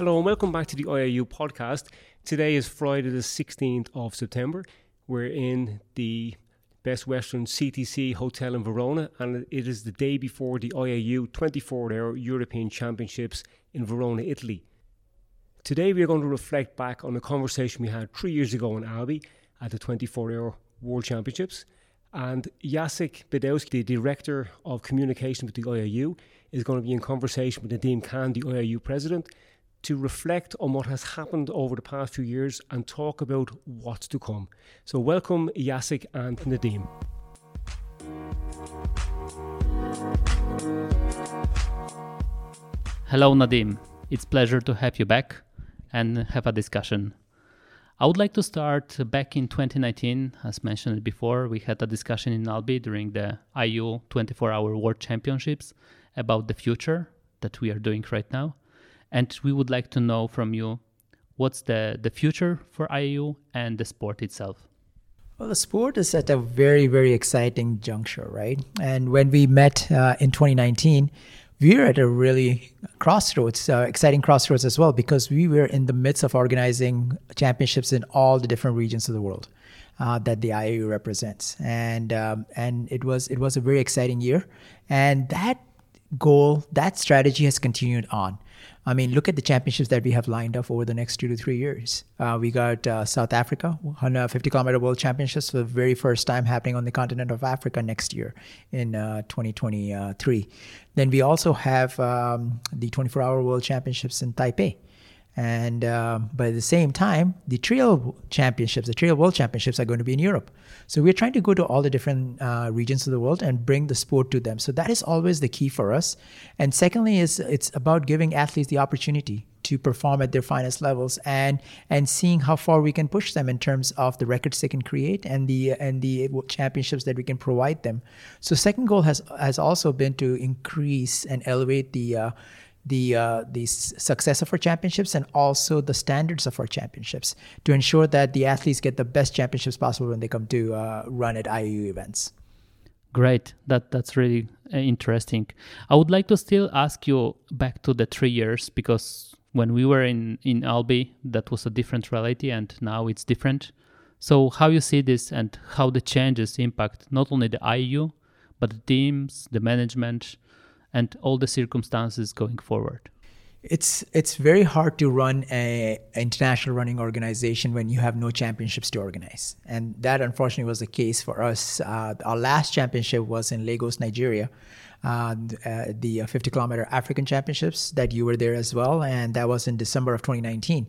Hello and welcome back to the IAU podcast. Today is Friday the 16th of September. We're in the Best Western CTC Hotel in Verona, and it is the day before the IAU 24-hour European Championships in Verona, Italy. Today we are going to reflect back on a conversation we had 3 years ago in Albi at the 24-hour World Championships. And Jacek Bedowski, the Director of Communication with the IAU, is going to be in conversation with Nadeem Khan, the IAU President, to reflect on what has happened over the past few years and talk about what's to come. So welcome Jacek and Nadeem. Hello Nadeem, it's a pleasure to have you back and have a discussion. I would like to start back in 2019. As mentioned before, we had a discussion in Albi during the IAU 24-hour World Championships about the future that we are doing right now. And we would like to know from you, what's the future for IAU and the sport itself? Well, the sport is at a very, very exciting juncture, right? And when we met in 2019, we were at a really crossroads, exciting crossroads as well, because we were in the midst of organizing championships in all the different regions of the world that the IAU represents. And it was a very exciting year. And that goal, that strategy has continued on. I mean, look at the championships that we have lined up over the next 2 to 3 years. We got South Africa, 150-kilometer World Championships for the very first time happening on the continent of Africa next year in 2023. Then we also have the 24-hour World Championships in Taipei. And but at the same time, the trail world championships are going to be in Europe. So we're trying to go to all the different regions of the world and bring the sport to them. So that is always the key for us. And secondly, it's about giving athletes the opportunity to perform at their finest levels and seeing how far we can push them in terms of the records they can create and the championships that we can provide them. So second goal has also been to increase and elevate the success of our championships and also the standards of our championships to ensure that the athletes get the best championships possible when they come to run at IAU events. Great. That's really interesting. I would like to still ask you back to the 3 years, because when we were in Albi, that was a different reality and now it's different. So how you see this and how the changes impact not only the IAU, but the teams, the management, and all the circumstances going forward? It's very hard to run an international running organization when you have no championships to organize. And that, unfortunately, was the case for us. Our last championship was in Lagos, Nigeria, the 50-kilometer African Championships that you were there as well. And that was in December of 2019.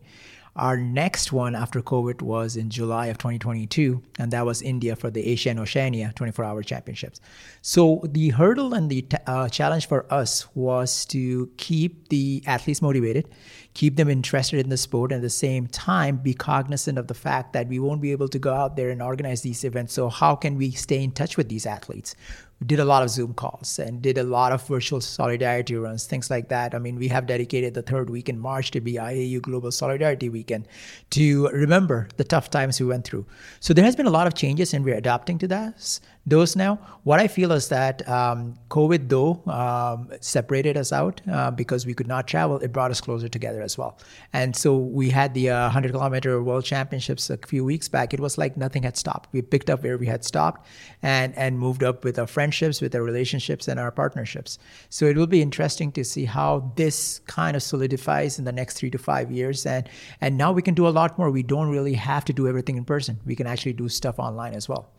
Our next one after COVID was in July of 2022, and that was India for the Asia and Oceania 24-hour championships. So the hurdle and the challenge for us was to keep the athletes motivated, keep them interested in the sport, and at the same time be cognizant of the fact that we won't be able to go out there and organize these events. So how can we stay in touch with these athletes? We did a lot of Zoom calls and did a lot of virtual solidarity runs, things like that. I mean, we have dedicated the third week in March to be IAU Global Solidarity Weekend to remember the tough times we went through. So there has been a lot of changes and we're adapting to those now. What I feel is that COVID, though, separated us out because we could not travel. It brought us closer together as well. And so we had the 100-kilometer World Championships a few weeks back. It was like nothing had stopped. We picked up where we had stopped and moved up with our friendships, with our relationships and our partnerships. So it will be interesting to see how this kind of solidifies in the next 3 to 5 years. And now we can do a lot more. We don't really have to do everything in person. We can actually do stuff online as well.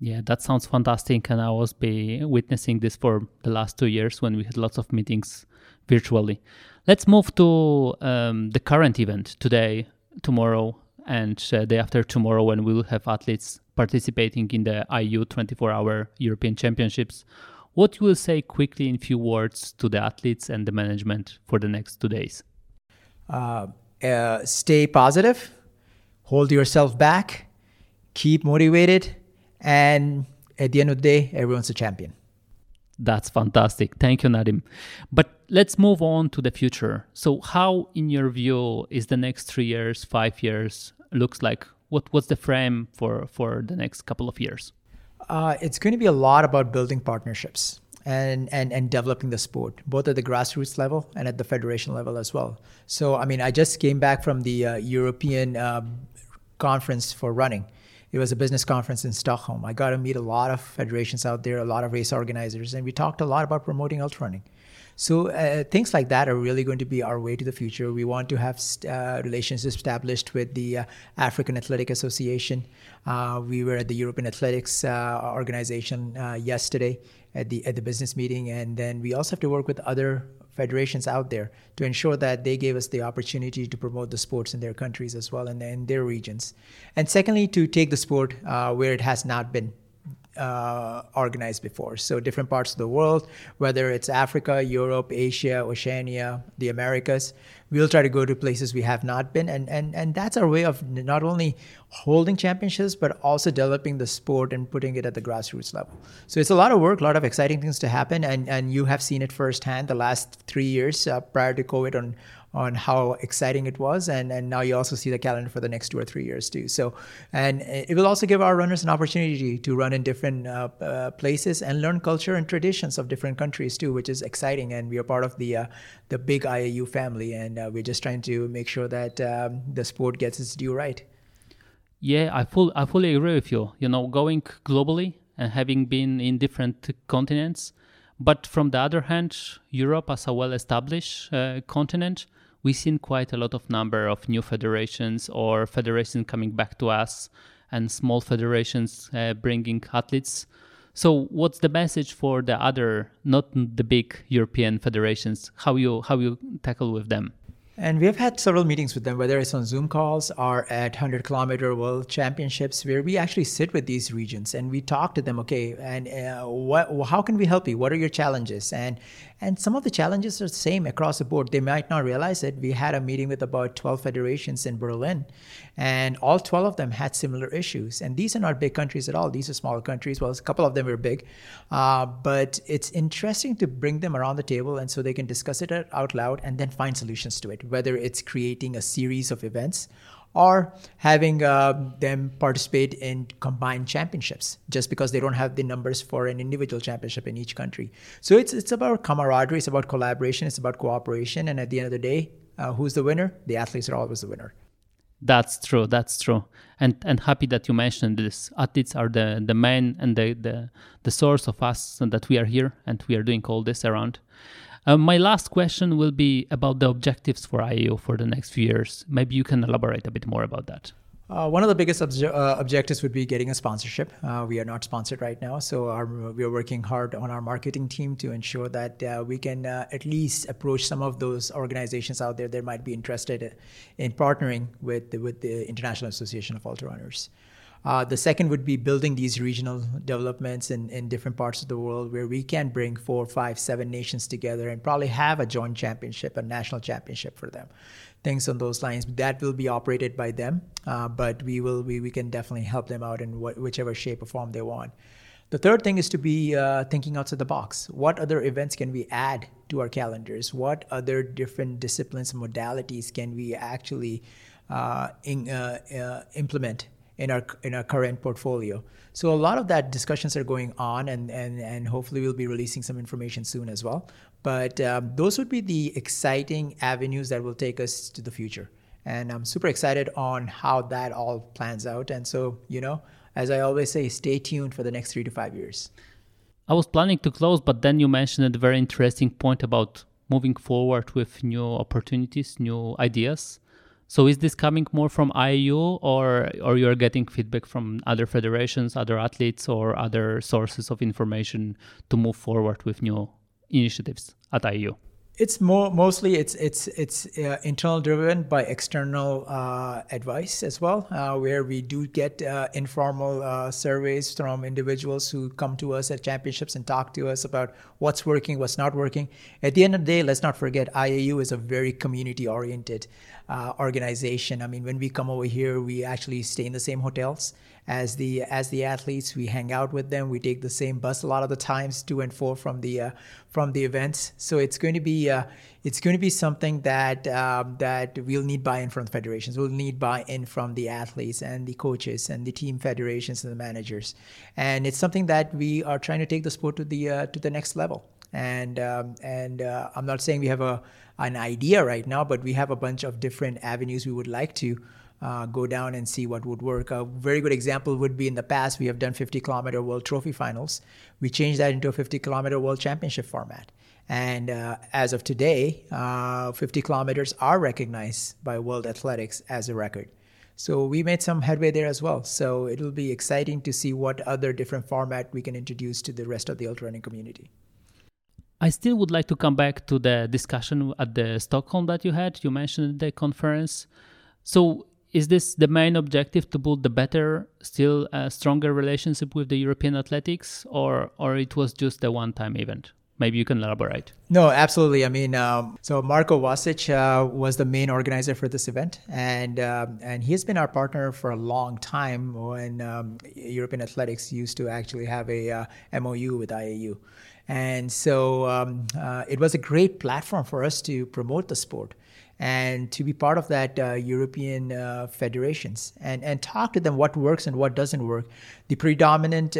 Yeah, that sounds fantastic. And I was witnessing this for the last 2 years when we had lots of meetings virtually. Let's move to the current event today, tomorrow, and day after tomorrow, when we will have athletes participating in the IAU 24-hour European Championships. What will you say quickly in few words to the athletes and the management for the next 2 days? Stay positive, hold yourself back, keep motivated, and at the end of the day, everyone's a champion. That's fantastic. Thank you, Nadeem. But let's move on to the future. So how, in your view, is the next 3 years, 5 years looks like? What's the frame for the next couple of years? It's going to be a lot about building partnerships. and developing the sport, both at the grassroots level and at the federation level as well. So, I mean, I just came back from the European conference for running. It was a business conference in Stockholm. I got to meet a lot of federations out there, a lot of race organizers, and we talked a lot about promoting ultra running. So things like that are really going to be our way to the future. We want to have relations established with the African Athletic Association. We were at the European Athletics organization yesterday at the business meeting. And then we also have to work with other federations out there to ensure that they gave us the opportunity to promote the sports in their countries as well and in their regions. And secondly, to take the sport where it has not been organized before. So different parts of the world, whether it's Africa, Europe, Asia, Oceania, the Americas, we'll try to go to places we have not been. And that's our way of not only holding championships, but also developing the sport and putting it at the grassroots level. So it's a lot of work, a lot of exciting things to happen. And you have seen it firsthand the last 3 years prior to COVID on how exciting it was. And now you also see the calendar for the next 2 or 3 years too. So, and it will also give our runners an opportunity to run in different places and learn culture and traditions of different countries too, which is exciting. And we are part of the big IAU family. And we're just trying to make sure that the sport gets its due right. Yeah, I fully agree with you. You know, going globally and having been in different continents. But from the other hand, Europe as a well-established continent, we've seen quite a lot of number of new federations or federations coming back to us and small federations bringing athletes. So what's the message for the other, not the big European federations, how you tackle with them? And we have had several meetings with them, whether it's on Zoom calls or at 100-kilometer World Championships, where we actually sit with these regions and we talk to them, okay, and how can we help you? What are your challenges? And some of the challenges are the same across the board. They might not realize it. We had a meeting with about 12 federations in Berlin, and all 12 of them had similar issues. And these are not big countries at all. These are smaller countries. Well, a couple of them were big. But it's interesting to bring them around the table and so they can discuss it out loud and then find solutions to it, whether it's creating a series of events or having them participate in combined championships just because they don't have the numbers for an individual championship in each country. So it's about camaraderie, it's about collaboration, it's about cooperation. And at the end of the day, who's the winner? The athletes are always the winner. That's true. And happy that you mentioned this. Athletes are the main and the source of us and that we are here and we are doing all this around. My last question will be about the objectives for IAU for the next few years. Maybe you can elaborate a bit more about that. One of the biggest objectives would be getting a sponsorship. We are not sponsored right now, so we are working hard on our marketing team to ensure that we can at least approach some of those organizations out there that might be interested in partnering with the International Association of Ultra Runners. The second would be building these regional developments in different parts of the world where we can bring 4, 5, 7 nations together and probably have a joint championship, a national championship for them. Things on those lines. That will be operated by them, but we can definitely help them out in whichever shape or form they want. The third thing is to be thinking outside the box. What other events can we add to our calendars? What other different disciplines and modalities can we actually implement in our current portfolio? So a lot of that discussions are going on and hopefully we'll be releasing some information soon as well. But those would be the exciting avenues that will take us to the future. And I'm super excited on how that all plans out. And so, you know, as I always say, stay tuned for the next 3 to 5 years. I was planning to close, but then you mentioned a very interesting point about moving forward with new opportunities, new ideas. So is this coming more from IAU or you're getting feedback from other federations, other athletes or other sources of information to move forward with new initiatives at IAU? It's mostly it's internal driven by external advice as well, where we do get informal surveys from individuals who come to us at championships and talk to us about what's working, what's not working. At the end of the day, let's not forget IAU is a very community oriented organization. I mean, when we come over here, we actually stay in the same hotels as the athletes. We hang out with them. We take the same bus a lot of the times to and from the events. So it's going to be something that we'll need buy-in from the federations. We'll need buy-in from the athletes and the coaches and the team federations and the managers. And it's something that we are trying to take the sport to the next level. And I'm not saying we have an idea right now, but we have a bunch of different avenues we would like to go down and see what would work. A very good example would be in the past, we have done 50-kilometer World Trophy Finals. We changed that into a 50-kilometer World Championship format. And as of today, 50 kilometers are recognized by World Athletics as a record. So we made some headway there as well. So it'll be exciting to see what other different format we can introduce to the rest of the ultra running community. I still would like to come back to the discussion at the Stockholm that you had. You mentioned the conference. So is this the main objective, to build the better, still a stronger relationship with the European Athletics, or it was just a one-time event? Maybe you can elaborate. No, absolutely. I mean, so Marco Wasic was the main organizer for this event, and he has been our partner for a long time when European Athletics used to actually have a MOU with IAU. And so it was a great platform for us to promote the sport and to be part of that European federations and talk to them what works and what doesn't work. The predominant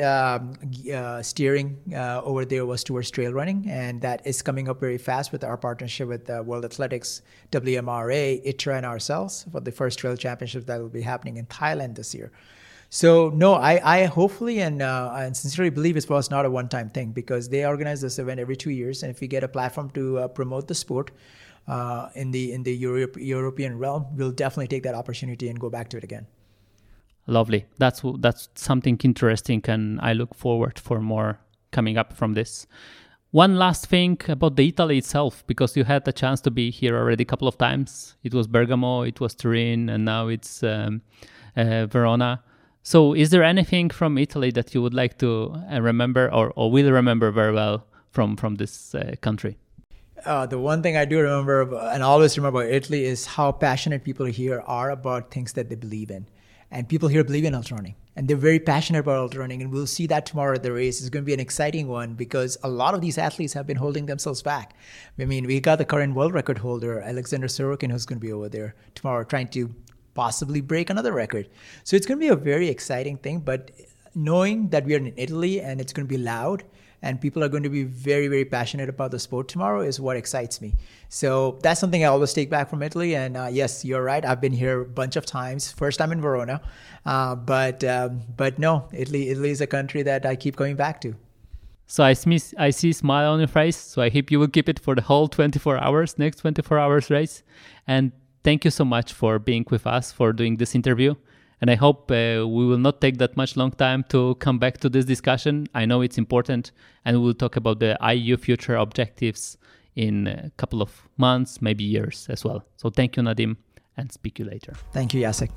steering over there was towards trail running, and that is coming up very fast with our partnership with World Athletics, WMRA, ITRA, and ourselves for the first trail championship that will be happening in Thailand this year. So no, I hopefully and sincerely believe it was not a one-time thing, because they organize this event every 2 years, and if we get a platform to promote the sport in the European realm, we'll definitely take that opportunity and go back to it again. Lovely. That's something interesting, and I look forward for more coming up from this. One last thing about the Italy itself, because you had the chance to be here already a couple of times. It was Bergamo, it was Turin, and now it's Verona. So is there anything from Italy that you would like to remember or will remember very well from this country? The one thing I do remember and always remember about Italy is how passionate people here are about things that they believe in. And people here believe in ultra running, and they're very passionate about ultra running. And we'll see that tomorrow at the race. It's going to be an exciting one, because a lot of these athletes have been holding themselves back. I mean, we got the current world record holder, Alexander Sorokin, who's going to be over there tomorrow trying to possibly break another record. So it's going to be a very exciting thing, but knowing that we are in Italy and it's going to be loud and people are going to be very, very passionate about the sport tomorrow is what excites me. So that's something I always take back from Italy. And yes, you're right. I've been here a bunch of times. First time in Verona, but no, Italy is a country that I keep coming back to. So I see a smile on your face. So I hope you will keep it for the whole 24 hours, next 24 hours race. And thank you so much for being with us, for doing this interview. And I hope we will not take that much long time to come back to this discussion. I know it's important, and we'll talk about the IAU future objectives in a couple of months, maybe years as well. So thank you, Nadeem, and speak to you later. Thank you, Jacek.